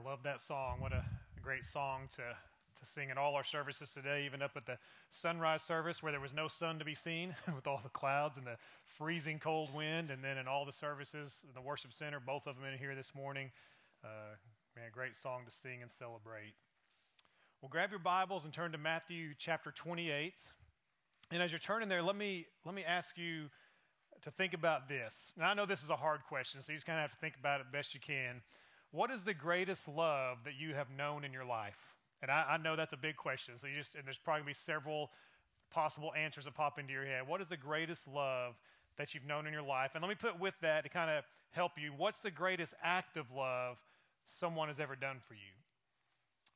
I love that song. What a great song to sing in all our services today, even up at the sunrise service where there was no sun to be seen with all the clouds and the freezing cold wind, and then in all the services, in the worship center, both of them in here this morning. Man, a great song to sing and celebrate. Well, grab your Bibles and turn to Matthew chapter 28. And as you're turning there, let me ask you to think about this. Now, I know this is a hard question, so you just kind of have to think about it best you can. What is the greatest love that you have known in your life? And I know that's a big question, so and there's probably going to be several possible answers that pop into your head. What is the greatest love that you've known in your life? And let me put with that, to kind of help you, what's the greatest act of love someone has ever done for you?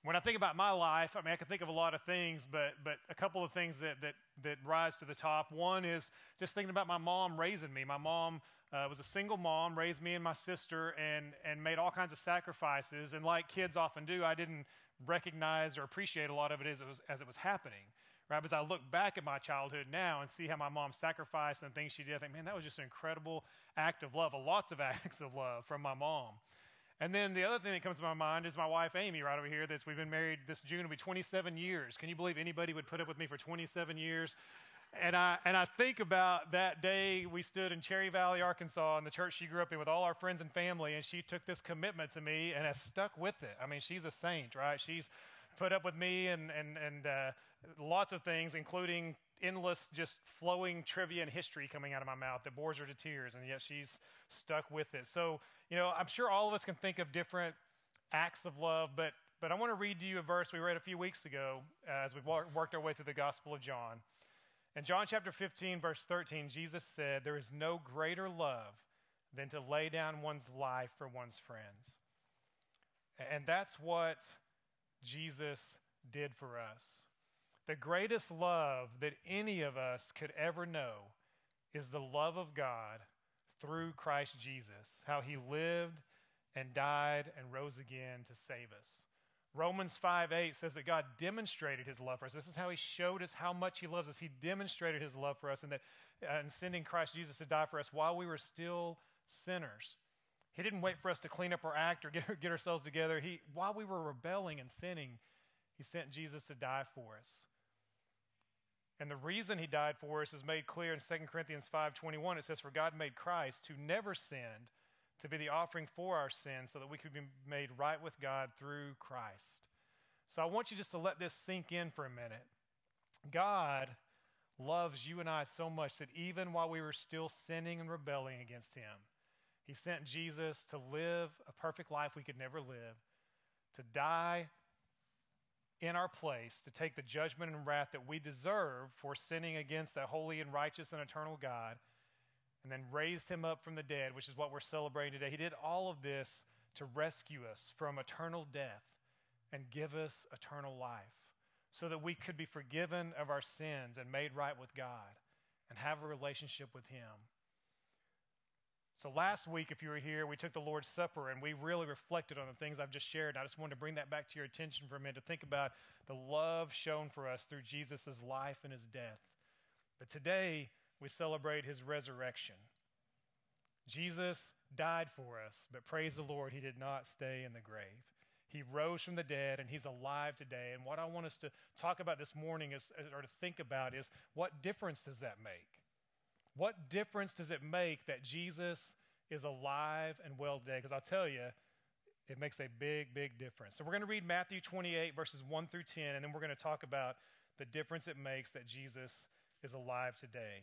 When I think about my life, I mean, I can think of a lot of things, but a couple of things that rise to the top. One is just thinking about my mom raising me. My mom was a single mom, raised me and my sister, and made all kinds of sacrifices. And like kids often do, I didn't recognize or appreciate a lot of it as it was happening. Right? But as I look back at my childhood now and see how my mom sacrificed and things she did, I think, man, that was just an incredible act of love, lots of acts of love from my mom. And then the other thing that comes to my mind is my wife, Amy, right over here. We've been married this June. It'll be 27 years. Can you believe anybody would put up with me for 27 years? And I think about that day we stood in Cherry Valley, Arkansas, in the church she grew up in with all our friends and family, and she took this commitment to me and has stuck with it. I mean, she's a saint, right? She's put up with me and lots of things, including endless just flowing trivia and history coming out of my mouth that bores her to tears, and yet she's stuck with it. So, you know, I'm sure all of us can think of different acts of love, but I want to read to you a verse we read a few weeks ago as we've worked our way through the Gospel of John. In John chapter 15, verse 13, Jesus said, "There is no greater love than to lay down one's life for one's friends." And that's what Jesus did for us. The greatest love that any of us could ever know is the love of God through Christ Jesus, how he lived and died and rose again to save us. Romans 5:8 says that God demonstrated his love for us. This is how he showed us how much he loves us. He demonstrated his love for us in sending Christ Jesus to die for us while we were still sinners. He didn't wait for us to clean up our act or get ourselves together. While we were rebelling and sinning, he sent Jesus to die for us. And the reason he died for us is made clear in 2 Corinthians 5:21. It says, "For God made Christ, who never sinned, to be the offering for our sins so that we could be made right with God through Christ." So I want you just to let this sink in for a minute. God loves you and I so much that even while we were still sinning and rebelling against him, he sent Jesus to live a perfect life we could never live, to die in our place, to take the judgment and wrath that we deserve for sinning against that holy and righteous and eternal God, and then raised him up from the dead, which is what we're celebrating today. He did all of this to rescue us from eternal death and give us eternal life so that we could be forgiven of our sins and made right with God and have a relationship with him. So last week, if you were here, we took the Lord's Supper and we really reflected on the things I've just shared. I just wanted to bring that back to your attention for a minute, to think about the love shown for us through Jesus' life and his death. But today, we celebrate his resurrection. Jesus died for us, but praise the Lord, he did not stay in the grave. He rose from the dead and he's alive today. And what I want us to talk about this morning is what difference does that make? What difference does it make that Jesus is alive and well today? Because I'll tell you, it makes a big, big difference. So we're going to read Matthew 28, verses 1 through 10, and then we're going to talk about the difference it makes that Jesus is alive today.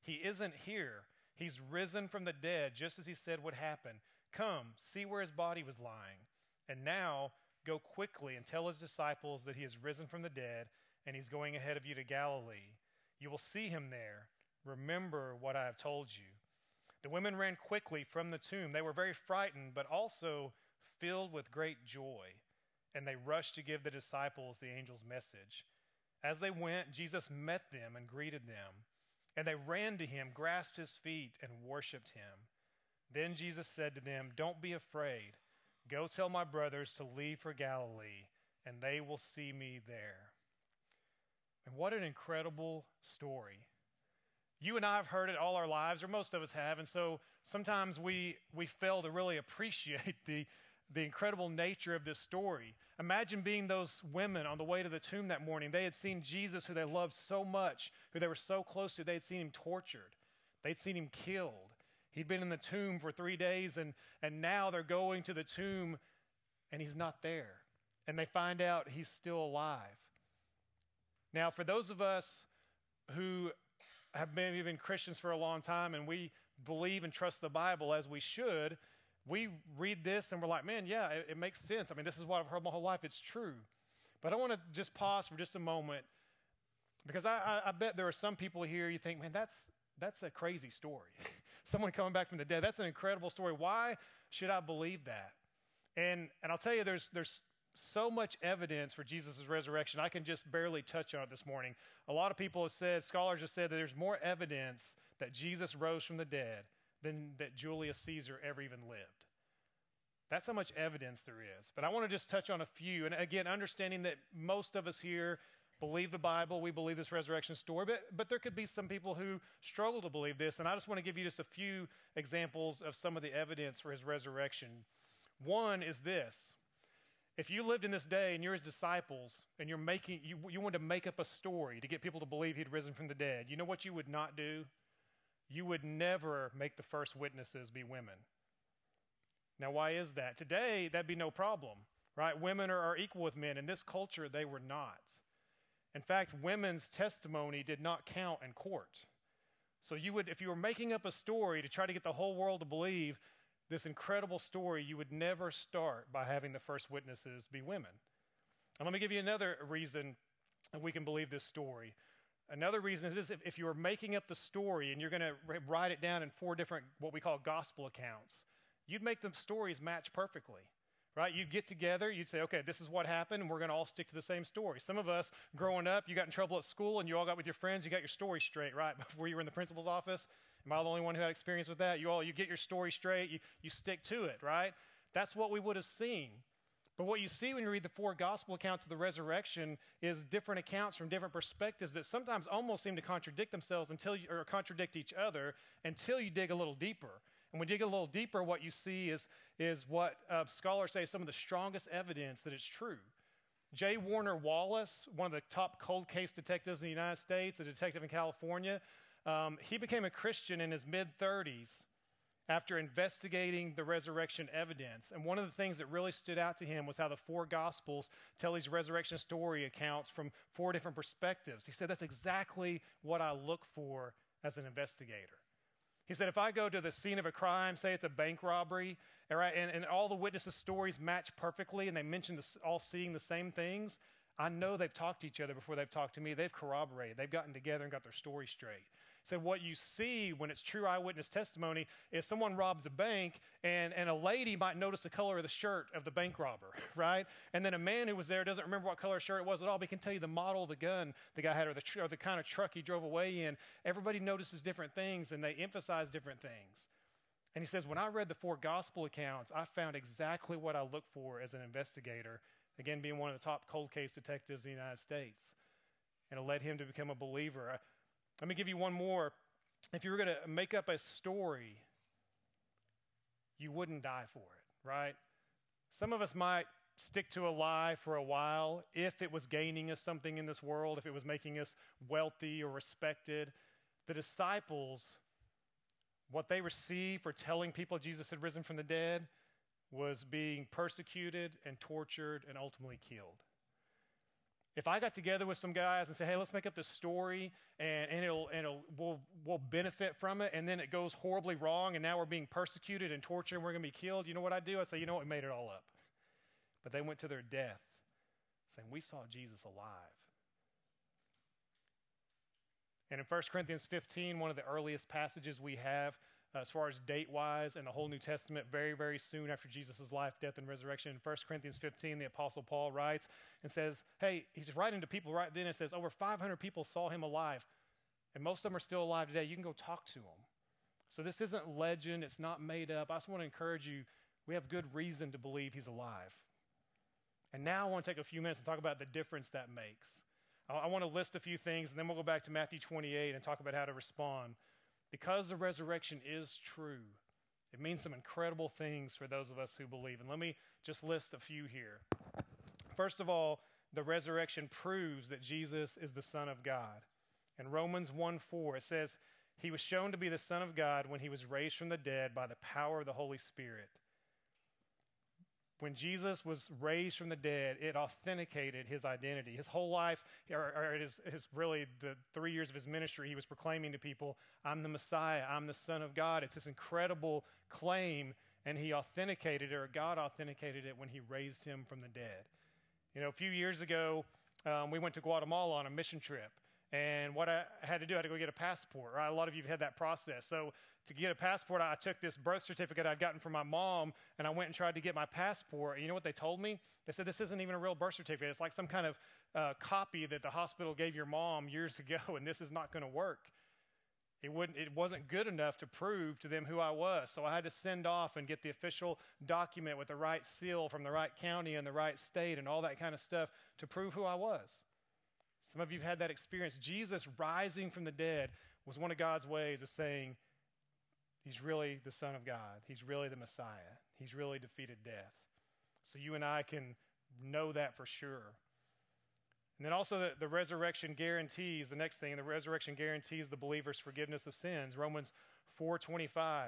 He isn't here. He's risen from the dead, just as he said would happen. Come, see where his body was lying. And now go quickly and tell his disciples that he is risen from the dead, and he's going ahead of you to Galilee. You will see him there. Remember what I have told you.' The women ran quickly from the tomb. They were very frightened, but also filled with great joy, and they rushed to give the disciples the angel's message. As they went, Jesus met them and greeted them, and they ran to him, grasped his feet, and worshipped him. Then Jesus said to them, "Don't be afraid. Go tell my brothers to leave for Galilee, and they will see me there." And what an incredible story. You and I have heard it all our lives, or most of us have, and so sometimes we fail to really appreciate the incredible nature of this story. Imagine being those women on the way to the tomb that morning. They had seen Jesus, who they loved so much, who they were so close to. They had seen him tortured. They'd seen him killed. He'd been in the tomb for 3 days, and now they're going to the tomb, and he's not there. And they find out he's still alive. Now, for those of us who have maybe been Christians for a long time, and we believe and trust the Bible as we should, we read this and we're like, man, yeah, it makes sense. I mean, this is what I've heard my whole life. It's true. But I want to just pause for just a moment, because I bet there are some people here, you think, man, that's a crazy story. Someone coming back from the dead, that's an incredible story. Why should I believe that? And I'll tell you, there's so much evidence for Jesus' resurrection. I can just barely touch on it this morning. A lot of people have said, scholars have said, that there's more evidence that Jesus rose from the dead than that Julius Caesar ever even lived. That's how much evidence there is. But I want to just touch on a few. And again, understanding that most of us here believe the Bible, we believe this resurrection story, but there could be some people who struggle to believe this. And I just want to give you just a few examples of some of the evidence for his resurrection. One is this. If you lived in this day and you're his disciples and you're you wanted to make up a story to get people to believe he'd risen from the dead, you know what you would not do? You would never make the first witnesses be women. Now, why is that? Today, that'd be no problem, right? Women are equal with men. In this culture, they were not. In fact, women's testimony did not count in court. So you would, if you were making up a story to try to get the whole world to believe this incredible story, you would never start by having the first witnesses be women. And let me give you another reason that we can believe this story. Another reason is this: if you're making up the story and you're going to write it down in 4 different what we call gospel accounts, you'd make the stories match perfectly, right? You'd get together, you'd say, okay, this is what happened, and we're going to all stick to the same story. Some of us, growing up, you got in trouble at school, and you all got with your friends, you got your story straight, right? Before you were in the principal's office. Am I the only one who had experience with that? You get your story straight, you stick to it, right? That's what we would have seen. But what you see when you read the 4 gospel accounts of the resurrection is different accounts from different perspectives that sometimes almost seem to contradict themselves or contradict each other until you dig a little deeper. And when you dig a little deeper, what you see is what scholars say is some of the strongest evidence that it's true. J. Warner Wallace, one of the top cold case detectives in the United States, a detective in California, he became a Christian in his mid-30s after investigating the resurrection evidence. And one of the things that really stood out to him was how the 4 Gospels tell these resurrection story accounts from 4 different perspectives. He said, that's exactly what I look for as an investigator. He said, if I go to the scene of a crime, say it's a bank robbery, right, and all the witnesses' stories match perfectly and they mention all seeing the same things, I know they've talked to each other before they've talked to me. They've corroborated. They've gotten together and got their story straight. So what you see when it's true eyewitness testimony is someone robs a bank, and a lady might notice the color of the shirt of the bank robber, right? And then a man who was there doesn't remember what color shirt it was at all, but he can tell you the model of the gun the guy had or the kind of truck he drove away in. Everybody notices different things, and they emphasize different things. And he says, when I read the 4 gospel accounts, I found exactly what I look for as an investigator, again, being one of the top cold case detectives in the United States. And it led him to become a believer. Let me give you one more. If you were going to make up a story, you wouldn't die for it, right? Some of us might stick to a lie for a while if it was gaining us something in this world, if it was making us wealthy or respected. The disciples, what they received for telling people Jesus had risen from the dead was being persecuted and tortured and ultimately killed. If I got together with some guys and said, hey, let's make up this story, and we'll benefit from it, and then it goes horribly wrong, and now we're being persecuted and tortured, and we're going to be killed, you know what I'd do? I'd say, you know what, we made it all up. But they went to their death saying, we saw Jesus alive. And in 1 Corinthians 15, one of the earliest passages we have as far as date-wise and the whole New Testament, very, very soon after Jesus' life, death, and resurrection. In 1 Corinthians 15, the Apostle Paul writes and says, hey, he's writing to people right then and says, over 500 people saw him alive, and most of them are still alive today. You can go talk to them. So this isn't legend. It's not made up. I just want to encourage you, we have good reason to believe he's alive. And now I want to take a few minutes and talk about the difference that makes. I want to list a few things, and then we'll go back to Matthew 28 and talk about how to respond. Because the resurrection is true, it means some incredible things for those of us who believe. And let me just list a few here. First of all, the resurrection proves that Jesus is the Son of God. In Romans 1:4, it says, he was shown to be the Son of God when he was raised from the dead by the power of the Holy Spirit. When Jesus was raised from the dead, it authenticated his identity. His whole life, or really the 3 years of his ministry, he was proclaiming to people, I'm the Messiah, I'm the Son of God. It's this incredible claim, and he authenticated it, or God authenticated it when he raised him from the dead. You know, a few years ago, we went to Guatemala on a mission trip. And what I had to do, I had to go get a passport, right? A lot of you have had that process. So to get a passport, I took this birth certificate I'd gotten from my mom, and I went and tried to get my passport. And you know what they told me? They said, this isn't even a real birth certificate. It's like some kind of copy that the hospital gave your mom years ago, and this is not going to work. It wasn't good enough to prove to them who I was. So I had to send off and get the official document with the right seal from the right county and the right state and all that kind of stuff to prove who I was. Some of you have had that experience. Jesus rising from the dead was one of God's ways of saying, he's really the Son of God. He's really the Messiah. He's really defeated death. So you and I can know that for sure. And then also the resurrection guarantees, the next thing, the resurrection guarantees the believer's forgiveness of sins. Romans 4:25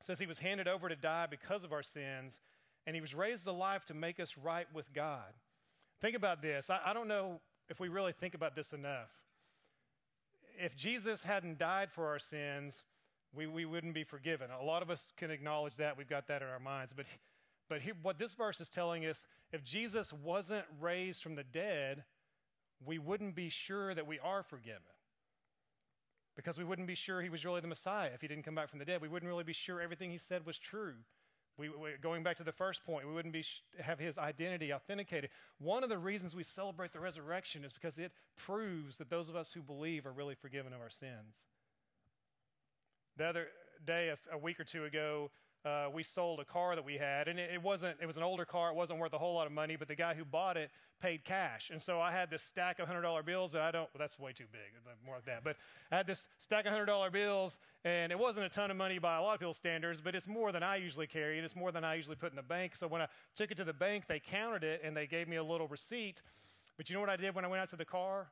says he was handed over to die because of our sins, and he was raised alive to make us right with God. Think about this. I don't know if we really think about this enough. If Jesus hadn't died for our sins, we wouldn't be forgiven. A lot of us can acknowledge that. We've got that in our minds. But what this verse is telling us, if Jesus wasn't raised from the dead, we wouldn't be sure that we are forgiven, because we wouldn't be sure he was really the Messiah if he didn't come back from the dead. We wouldn't really be sure everything he said was true. Going back to the first point, we wouldn't have his identity authenticated. One of the reasons we celebrate the resurrection is because it proves that those of us who believe are really forgiven of our sins. The other day, a week or two ago, we sold a car that we had, and it was an older car. It wasn't worth a whole lot of money, but the guy who bought it paid cash. And so I had this stack of $100 bills well, that's way too big, more like that. But I had this stack of $100 bills, and it wasn't a ton of money by a lot of people's standards, but it's more than I usually carry, and it's more than I usually put in the bank. So when I took it to the bank, they counted it, and they gave me a little receipt. But you know what I did when I went out to the car?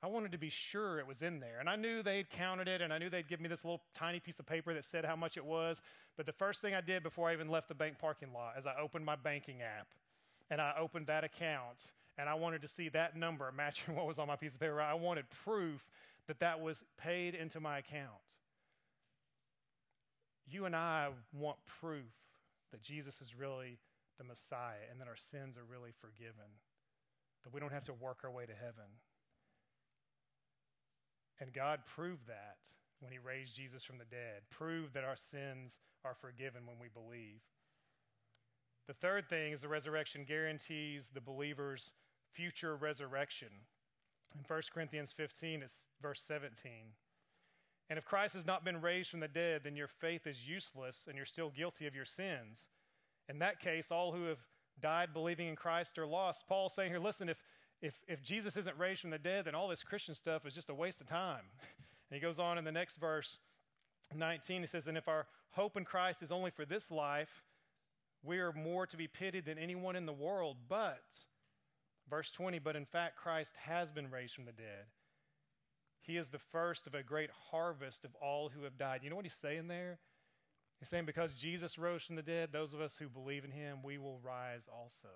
I wanted to be sure it was in there. And I knew they'd counted it, and I knew they'd give me this little tiny piece of paper that said how much it was. But the first thing I did before I even left the bank parking lot is I opened my banking app, and I opened that account, and I wanted to see that number matching what was on my piece of paper. I wanted proof that that was paid into my account. You and I want proof that Jesus is really the Messiah and that our sins are really forgiven, that we don't have to work our way to heaven. And God proved that when he raised Jesus from the dead, proved that our sins are forgiven when we believe. The third thing is the resurrection guarantees the believer's future resurrection. In 1 Corinthians 15, it's verse 17. And if Christ has not been raised from the dead, then your faith is useless and you're still guilty of your sins. In that case, all who have died believing in Christ are lost. Paul's saying here, listen, if Jesus isn't raised from the dead, then all this Christian stuff is just a waste of time. And he goes on in the next verse, 19, he says, and if our hope in Christ is only for this life, we are more to be pitied than anyone in the world. But, verse 20, but in fact, Christ has been raised from the dead. He is the first of a great harvest of all who have died. You know what he's saying there? He's saying because Jesus rose from the dead, those of us who believe in him, we will rise also.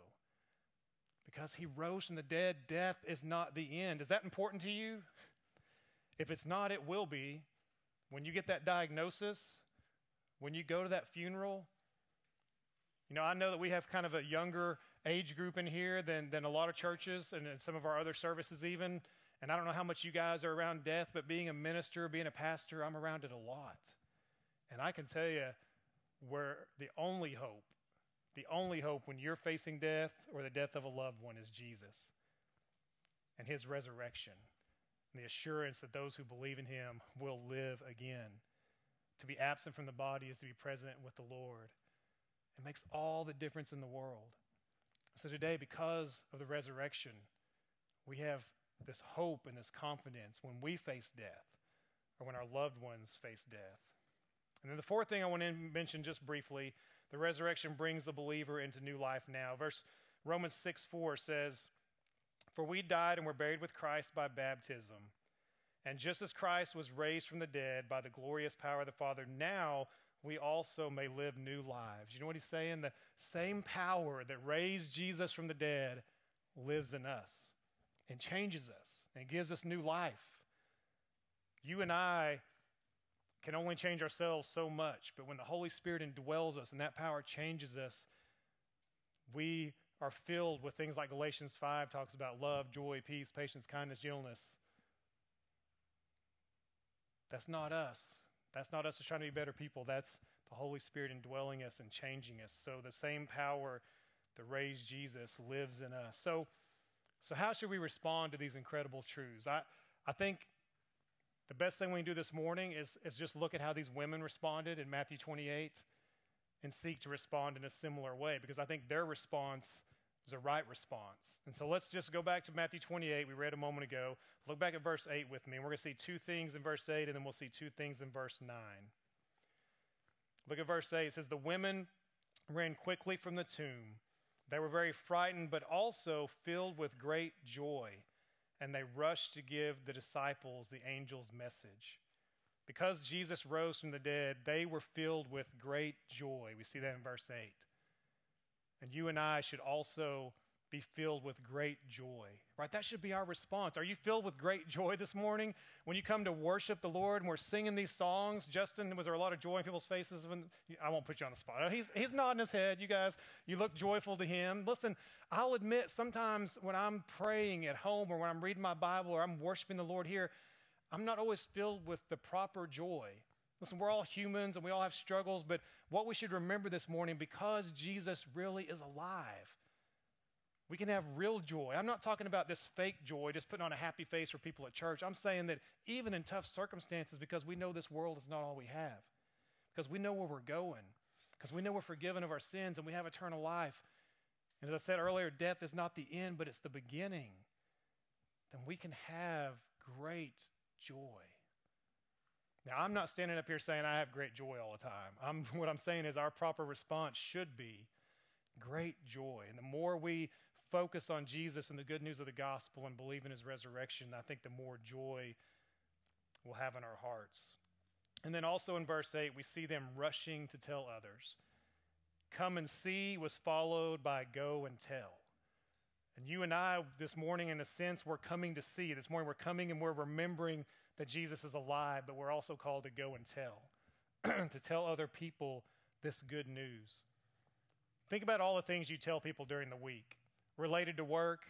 Because he rose from the dead, death is not the end. Is that important to you? If it's not, it will be. When you get that diagnosis, when you go to that funeral, you know, I know that we have kind of a younger age group in here than a lot of churches and some of our other services even. And I don't know how much you guys are around death, but being a minister, being a pastor, I'm around it a lot. And I can tell you, we're the only hope when you're facing death or the death of a loved one is Jesus and his resurrection, and the assurance that those who believe in him will live again. To be absent from the body is to be present with the Lord. It makes all the difference in the world. So today, because of the resurrection, we have this hope and this confidence when we face death or when our loved ones face death. And then the fourth thing I want to mention just briefly, the resurrection brings the believer into new life now. Verse Romans 6:4 says, "For we died and were buried with Christ by baptism. And just as Christ was raised from the dead by the glorious power of the Father, now we also may live new lives." You know what he's saying? The same power that raised Jesus from the dead lives in us and changes us and gives us new life. You and I can only change ourselves so much, but when the Holy Spirit indwells us and that power changes us, we are filled with things like Galatians 5 talks about love, joy, peace, patience, kindness, gentleness. That's not us. That's not us just trying to be better people. That's the Holy Spirit indwelling us and changing us. So the same power that raised Jesus lives in us. So how should we respond to these incredible truths? I think the best thing we can do this morning is just look at how these women responded in Matthew 28 and seek to respond in a similar way, because I think their response is a right response. And so let's just go back to Matthew 28. We read a moment ago. Look back at verse 8 with me. And we're going to see two things in verse 8, and then we'll see two things in verse 9. Look at verse 8. It says, "The women ran quickly from the tomb. They were very frightened, but also filled with great joy. And they rushed to give the disciples the angel's message." Because Jesus rose from the dead, they were filled with great joy. We see that in verse 8. And you and I should also be filled with great joy, right? That should be our response. Are you filled with great joy this morning? When you come to worship the Lord and we're singing these songs, Justin, was there a lot of joy in people's faces? I won't put you on the spot. He's nodding his head. You guys, you look joyful to him. Listen, I'll admit sometimes when I'm praying at home or when I'm reading my Bible or I'm worshiping the Lord here, I'm not always filled with the proper joy. Listen, we're all humans and we all have struggles, but what we should remember this morning, because Jesus really is alive, we can have real joy. I'm not talking about this fake joy, just putting on a happy face for people at church. I'm saying that even in tough circumstances, because we know this world is not all we have, because we know where we're going, because we know we're forgiven of our sins and we have eternal life. And as I said earlier, death is not the end, but it's the beginning. Then we can have great joy. Now, I'm not standing up here saying I have great joy all the time. What I'm saying is our proper response should be great joy. And the more we focus on Jesus and the good news of the gospel and believe in his resurrection, I think the more joy we'll have in our hearts. And then also in verse 8, we see them rushing to tell others. "Come and see" was followed by "go and tell." And you and I this morning, in a sense, we're coming to see. This morning we're coming and we're remembering that Jesus is alive, but we're also called to go and tell, to tell other people this good news. Think about all the things you tell people during the week, related to work,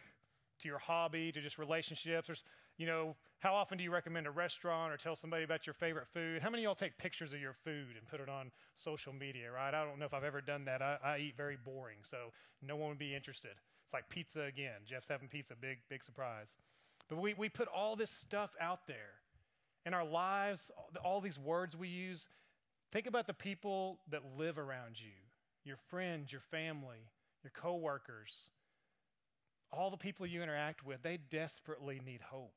to your hobby, to just relationships. Or, you know, how often do you recommend a restaurant or tell somebody about your favorite food? How many of y'all take pictures of your food and put it on social media, right? I don't know if I've ever done that. I eat very boring, so no one would be interested. It's like pizza again. Jeff's having pizza, big surprise. But we put all this stuff out there. In our lives, all these words we use, think about the people that live around you. Your friends, your family, your coworkers, all the people you interact with, they desperately need hope.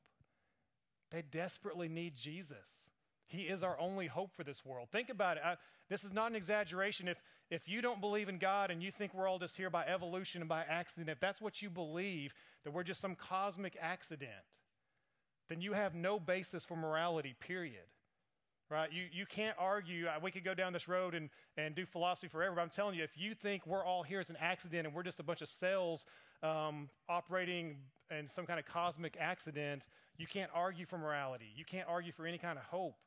They desperately need Jesus. He is our only hope for this world. Think about it. This is not an exaggeration. If you don't believe in God and you think we're all just here by evolution and by accident, if that's what you believe, that we're just some cosmic accident, then you have no basis for morality, period. Right? You can't argue. We could go down this road and do philosophy forever, but I'm telling you, if you think we're all here as an accident and we're just a bunch of cells operating in some kind of cosmic accident, you can't argue for morality. You can't argue for any kind of hope.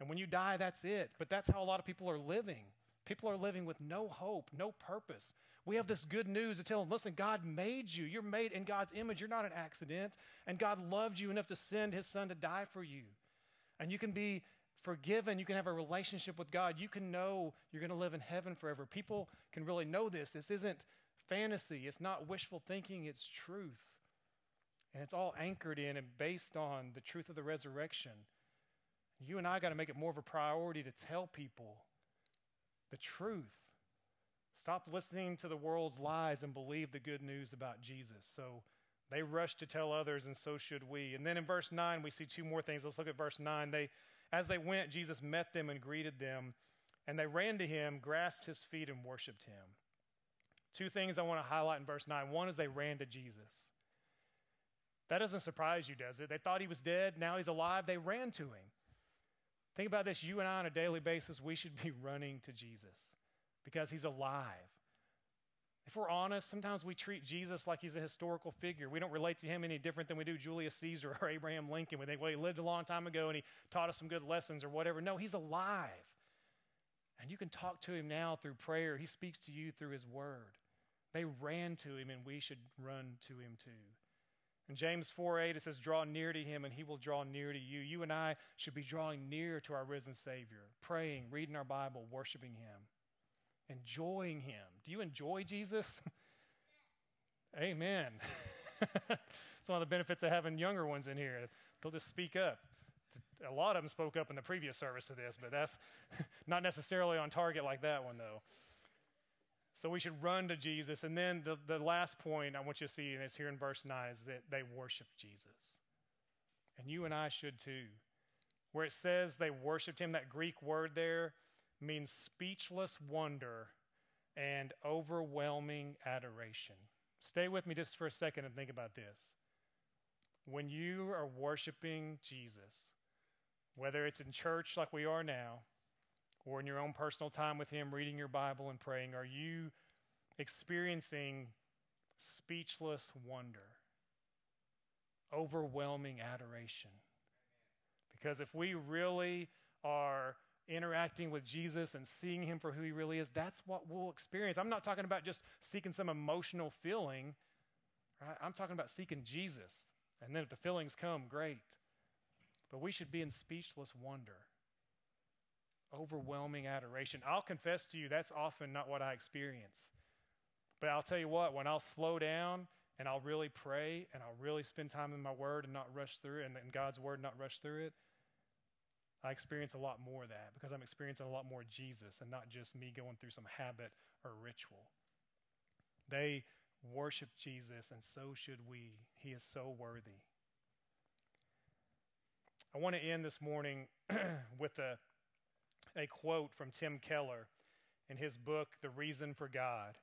And when you die, that's it. But that's how a lot of people are living. People are living with no hope, no purpose. We have this good news to tell them, listen, God made you. You're made in God's image. You're not an accident. And God loved you enough to send his son to die for you. And you can be forgiven. You can have a relationship with God. You can know you're going to live in heaven forever. People can really know this. This isn't fantasy. It's not wishful thinking. It's truth. And it's all anchored in and based on the truth of the resurrection. You and I got to make it more of a priority to tell people the truth. Stop listening to the world's lies and believe the good news about Jesus. So they rushed to tell others, and so should we. And then in verse 9, we see two more things. Let's look at verse 9. As they went, Jesus met them and greeted them, and they ran to him, grasped his feet, and worshiped him. Two things I want to highlight in verse 9. One is they ran to Jesus. That doesn't surprise you, does it? They thought he was dead. Now he's alive. They ran to him. Think about this. You and I on a daily basis, we should be running to Jesus because he's alive. If we're honest, sometimes we treat Jesus like he's a historical figure. We don't relate to him any different than we do Julius Caesar or Abraham Lincoln. We think, well, he lived a long time ago and he taught us some good lessons or whatever. No, he's alive. And you can talk to him now through prayer. He speaks to you through his word. They ran to him, and we should run to him too. In James 4:8, it says, draw near to him, and he will draw near to you. You and I should be drawing near to our risen Savior, praying, reading our Bible, worshiping him, enjoying him. Do you enjoy Jesus? Amen. It's one of the benefits of having younger ones in here. They'll just speak up. A lot of them spoke up in the previous service to this, but that's not necessarily on target like that one, though. So we should run to Jesus. And then the last point I want you to see, and it's here in verse 9, is that they worship Jesus. And you and I should too. Where it says they worshiped him, that Greek word there means speechless wonder and overwhelming adoration. Stay with me just for a second and think about this. When you are worshiping Jesus, whether it's in church like we are now, or in your own personal time with him, reading your Bible and praying, are you experiencing speechless wonder, overwhelming adoration? Because if we really are interacting with Jesus and seeing him for who he really is, that's what we'll experience. I'm not talking about just seeking some emotional feeling, right? I'm talking about seeking Jesus. And then if the feelings come, great. But we should be in speechless wonder. Overwhelming adoration. I'll confess to you, that's often not what I experience. But I'll tell you what, when I'll slow down and I'll really pray and I'll really spend time in my word and not rush through it, and in God's word not rush through it, I experience a lot more of that because I'm experiencing a lot more Jesus and not just me going through some habit or ritual. They worship Jesus, and so should we. He is so worthy. I want to end this morning with a quote from Tim Keller in his book, The Reason for God.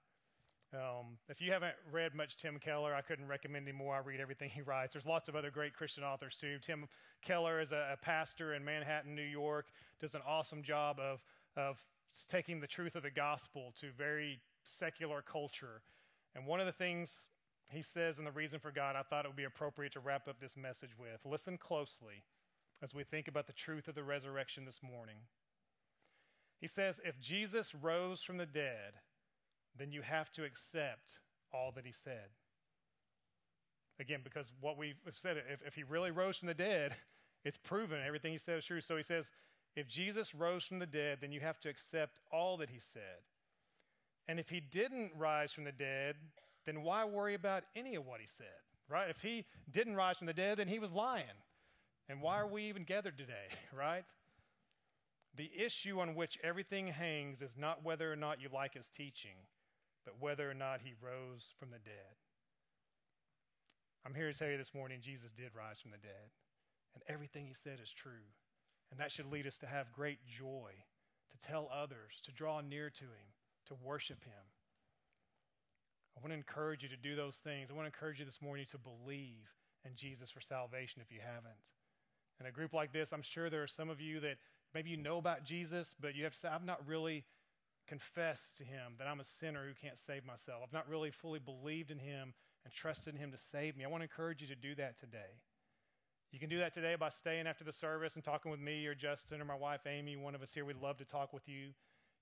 If you haven't read much Tim Keller, I couldn't recommend him more. I read everything he writes. There's lots of other great Christian authors too. Tim Keller is a pastor in Manhattan, New York, does an awesome job of taking the truth of the gospel to very secular culture. And one of the things he says in The Reason for God, I thought it would be appropriate to wrap up this message with. Listen closely as we think about the truth of the resurrection this morning. He says, if Jesus rose from the dead, then you have to accept all that he said. Again, because what we've said, if he really rose from the dead, it's proven everything he said is true. So he says, if Jesus rose from the dead, then you have to accept all that he said. And if he didn't rise from the dead, then why worry about any of what he said, right? If he didn't rise from the dead, then he was lying. And why are we even gathered today, right? The issue on which everything hangs is not whether or not you like his teaching, but whether or not he rose from the dead. I'm here to tell you this morning, Jesus did rise from the dead, and everything he said is true. And that should lead us to have great joy, to tell others, to draw near to him, to worship him. I want to encourage you to do those things. I want to encourage you this morning to believe in Jesus for salvation if you haven't. In a group like this, I'm sure there are some of you that maybe you know about Jesus, but you have to say, I've not really confessed to him that I'm a sinner who can't save myself. I've not really fully believed in him and trusted in him to save me. I want to encourage you to do that today. You can do that today by staying after the service and talking with me or Justin or my wife, Amy, one of us here. We'd love to talk with you.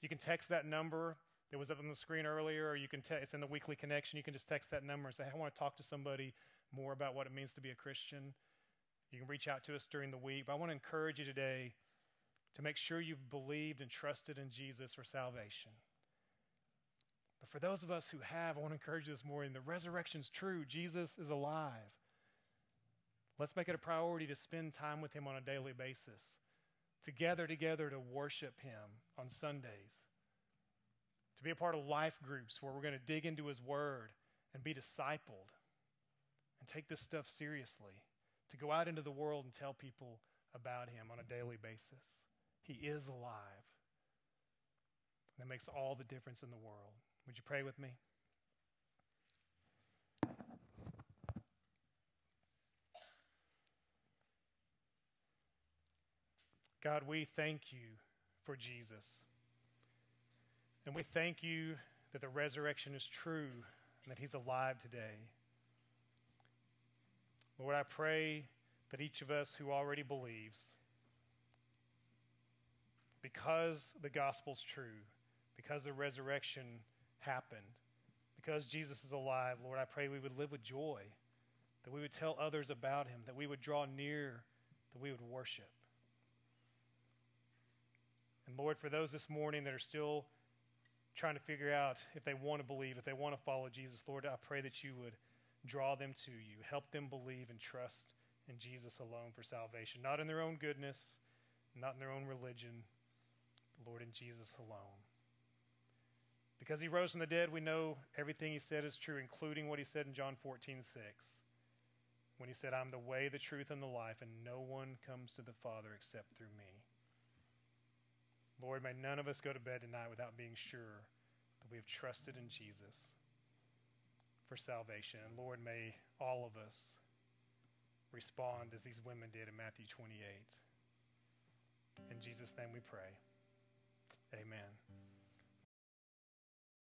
You can text that number that was up on the screen earlier, or you can it's in the weekly connection. You can just text that number and say, hey, I want to talk to somebody more about what it means to be a Christian. You can reach out to us during the week. But I want to encourage you today to make sure you've believed and trusted in Jesus for salvation. But for those of us who have, I want to encourage you this morning, the resurrection's true. Jesus is alive. Let's make it a priority to spend time with him on a daily basis, to gather together to worship him on Sundays, to be a part of life groups where we're going to dig into his word and be discipled and take this stuff seriously, to go out into the world and tell people about him on a daily basis. He is alive. That makes all the difference in the world. Would you pray with me? God, we thank you for Jesus. And we thank you that the resurrection is true and that he's alive today. Lord, I pray that each of us who already believes, because the gospel's true, because the resurrection happened, because Jesus is alive, Lord, I pray we would live with joy, that we would tell others about him, that we would draw near, that we would worship. And Lord, for those this morning that are still trying to figure out if they want to believe, if they want to follow Jesus, Lord, I pray that you would draw them to you, help them believe and trust in Jesus alone for salvation, not in their own goodness, not in their own religion, but Lord, in Jesus alone. Because he rose from the dead, we know everything he said is true, including what he said in John 14:6, when he said, "I'm the way, the truth, and the life, and no one comes to the Father except through me." Lord, may none of us go to bed tonight without being sure that we have trusted in Jesus for salvation. And Lord, may all of us respond as these women did in Matthew 28. In Jesus' name we pray. Amen.